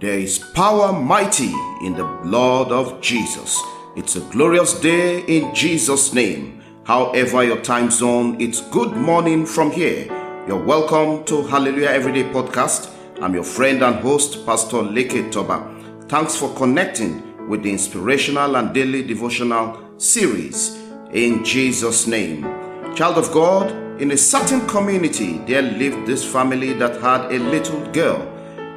There is power mighty in the blood of Jesus. It's a glorious day in Jesus' name. However your time zone, it's good morning from here. You're welcome to Hallelujah Everyday Podcast. I'm your friend and host, Pastor Leke Toba. Thanks for connecting with the inspirational and daily devotional series in Jesus' name. Child of God, in a certain community, there lived this family that had a little girl.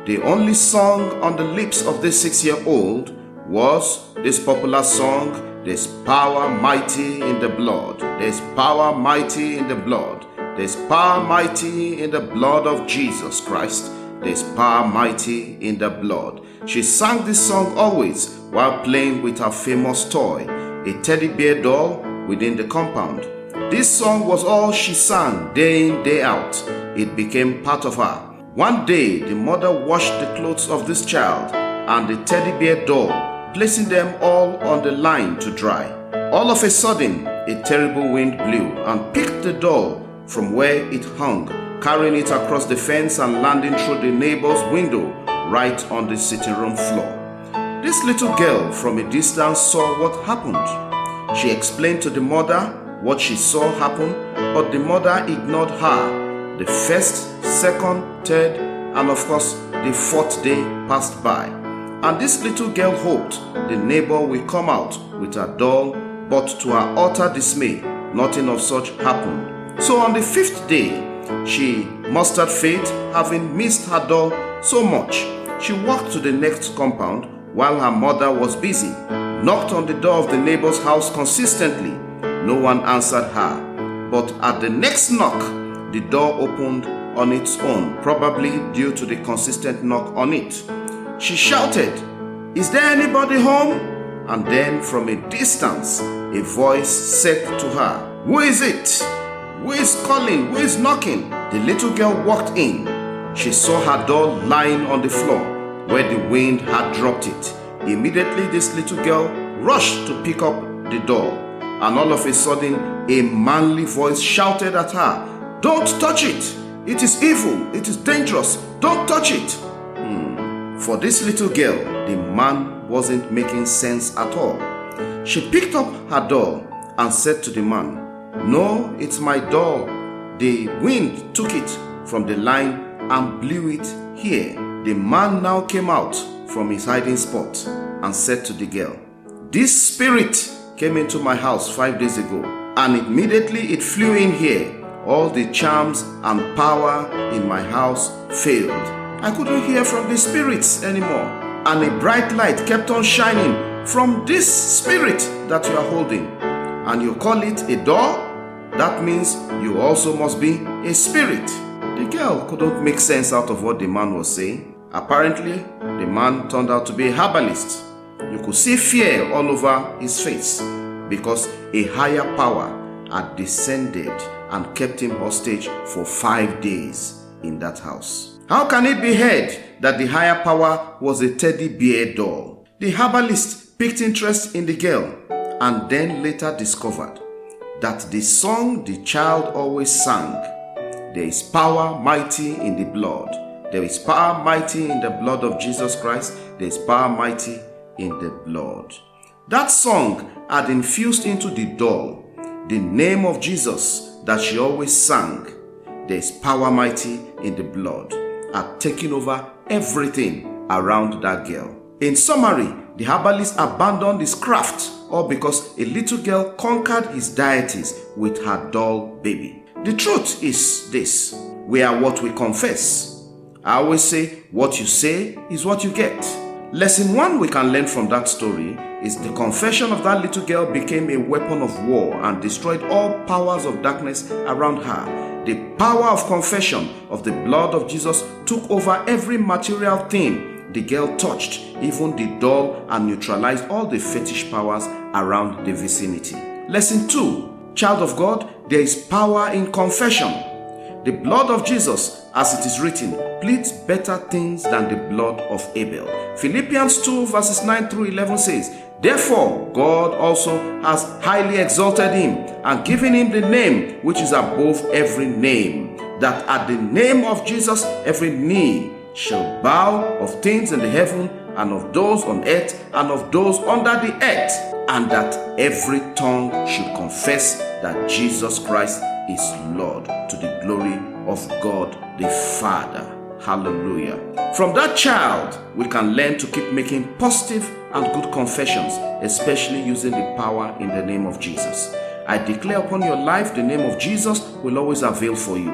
The only song on the lips of this 6-year-old was this popular song, "There's power mighty in the blood. There's power mighty in the blood. There's power mighty in the blood of Jesus Christ. There's power mighty in the blood." She sang this song always while playing with her famous toy, a teddy bear doll, within the compound. This song was all she sang day in, day out. It became part of her. One day, the mother washed the clothes of this child and the teddy bear doll, placing them all on the line to dry. All of a sudden, a terrible wind blew and picked the doll from where it hung, carrying it across the fence and landing through the neighbor's window right on the sitting room floor. This little girl from a distance saw what happened. She explained to the mother what she saw happen, but the mother ignored her. The first, second, third, and of course, the fourth day passed by. And this little girl hoped the neighbor will come out with her doll, but to her utter dismay, nothing of such happened. So on the fifth day, she mustered faith, having missed her doll so much. She walked to the next compound while her mother was busy, knocked on the door of the neighbor's house consistently. No one answered her, but at the next knock, the door opened on its own, probably due to the consistent knock on it. She shouted, "Is there anybody home?" And then from a distance, a voice said to her, "Who is it? Who is calling? Who is knocking?" The little girl walked in. She saw her doll lying on the floor where the wind had dropped it. Immediately, this little girl rushed to pick up the doll. And all of a sudden, a manly voice shouted at her, "Don't touch it! It is evil! It is dangerous! Don't touch it!" For this little girl, the man wasn't making sense at all. She picked up her doll and said to the man, "No, it's my doll. The wind took it from the line and blew it here." The man now came out from his hiding spot and said to the girl, "This spirit came into my house 5 days ago, and immediately it flew in here. All the charms and power in my house failed. I couldn't hear from the spirits anymore, and a bright light kept on shining from this spirit that you are holding. And you call it a doll? That means you also must be a spirit." The girl couldn't make sense out of what the man was saying. Apparently, the man turned out to be a herbalist. You could see fear all over his face because a higher power had descended and kept him hostage for 5 days in that house. How can it be heard that the higher power was a teddy bear doll? The herbalist picked interest in the girl and then later discovered that the song the child always sang, "There is power mighty in the blood. There is power mighty in the blood of Jesus Christ. There is power mighty in the blood." That song had infused into the doll the name of Jesus that she always sang. There's power mighty in the blood had taken over everything around that girl. In summary, the herbalist abandoned his craft all because a little girl conquered his deities with her doll baby. The truth is this: we are what we confess. I always say, what you say is what you get. Lesson 1 we can learn from that story is the confession of that little girl became a weapon of war and destroyed all powers of darkness around her. The power of confession of the blood of Jesus took over every material thing the girl touched, even the doll, and neutralized all the fetish powers around the vicinity. Lesson 2, child of God, there is power in confession. The blood of Jesus, as it is written, pleads better things than the blood of Abel. Philippians 2 verses 9 through 11 says, "Therefore God also has highly exalted him and given him the name which is above every name, that at the name of Jesus every knee shall bow, of things in the heaven, and of those on earth, and of those under the earth, and that every tongue should confess that Jesus Christ is Lord, to the glory of God the Father. Hallelujah. From that child, we can learn to keep making positive and good confessions, especially using the power in the name of Jesus. I declare upon your life, the name of Jesus will always avail for you.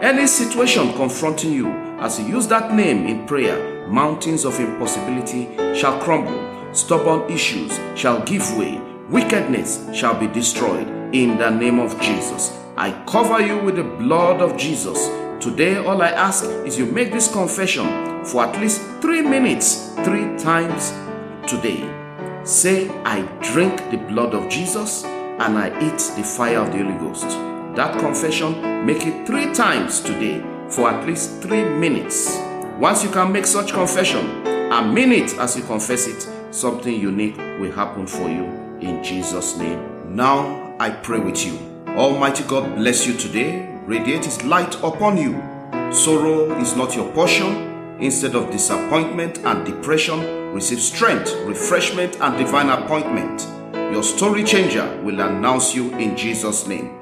Any situation confronting you, as you use that name in prayer, mountains of impossibility shall crumble, stubborn issues shall give way, wickedness shall be destroyed in the name of Jesus. I cover you with the blood of Jesus. Today, all I ask is you make this confession for at least 3 minutes, 3 times today. Say, I drink the blood of Jesus and I eat the fire of the Holy Ghost. That confession, make it 3 times today for at least 3 minutes. Once you can make such confession, a minute as you confess it, something unique will happen for you in Jesus' name. Now, I pray with you. Almighty God bless you today, radiate His light upon you. Sorrow is not your portion. Instead of disappointment and depression, receive strength, refreshment, and divine appointment. Your story changer will announce you in Jesus' name.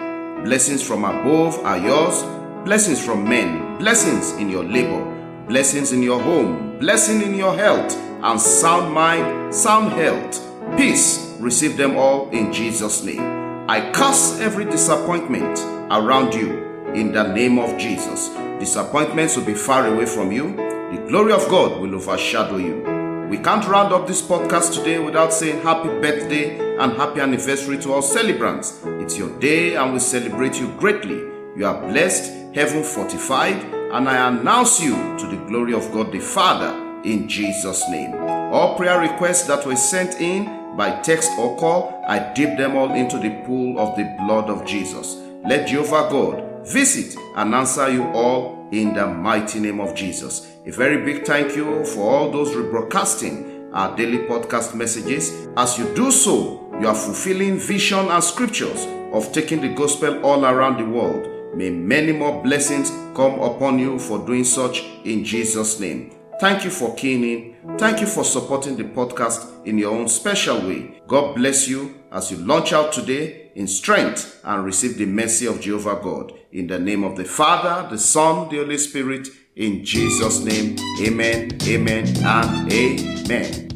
Blessings from above are yours. Blessings from men. Blessings in your labor. Blessings in your home. Blessing in your health and sound mind, sound health. Peace, receive them all in Jesus' name. I curse every disappointment around you in the name of Jesus. Disappointments will be far away from you. The glory of God will overshadow you. We can't round up this podcast today without saying happy birthday and happy anniversary to all celebrants. It's your day and we celebrate you greatly. You are blessed, heaven fortified, and I announce you to the glory of God the Father in Jesus' name. All prayer requests that were sent in by text or call, I dip them all into the pool of the blood of Jesus. Let Jehovah God visit and answer you all in the mighty name of Jesus. A very big thank you for all those rebroadcasting our daily podcast messages. As you do so, you are fulfilling vision and scriptures of taking the gospel all around the world. May many more blessings come upon you for doing such in Jesus' name. Thank you for keying in. Thank you for supporting the podcast in your own special way. God bless you as you launch out today in strength and receive the mercy of Jehovah God. In the name of the Father, the Son, the Holy Spirit, in Jesus' name, amen, amen, and amen.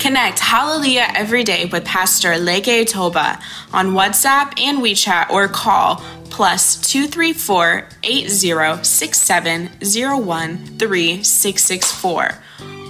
Connect Hallelujah Every Day with Pastor Leke Toba on WhatsApp and WeChat or call +234 8067013664